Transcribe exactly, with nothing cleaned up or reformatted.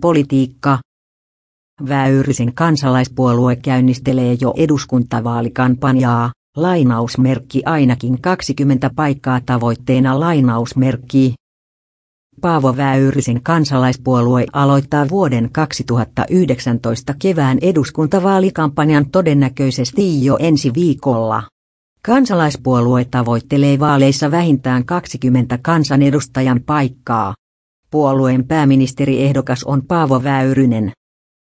Politiikka. Väyrysen kansalaispuolue käynnistelee jo eduskuntavaalikampanjaa, lainausmerkki ainakin kaksikymmentä paikkaa tavoitteena lainausmerkki. Paavo Väyrysen kansalaispuolue aloittaa vuoden kaksituhattayhdeksäntoista kevään eduskuntavaalikampanjan todennäköisesti jo ensi viikolla. Kansalaispuolue tavoittelee vaaleissa vähintään kaksikymmentä kansanedustajan paikkaa. Puolueen pääministeriehdokas on Paavo Väyrynen.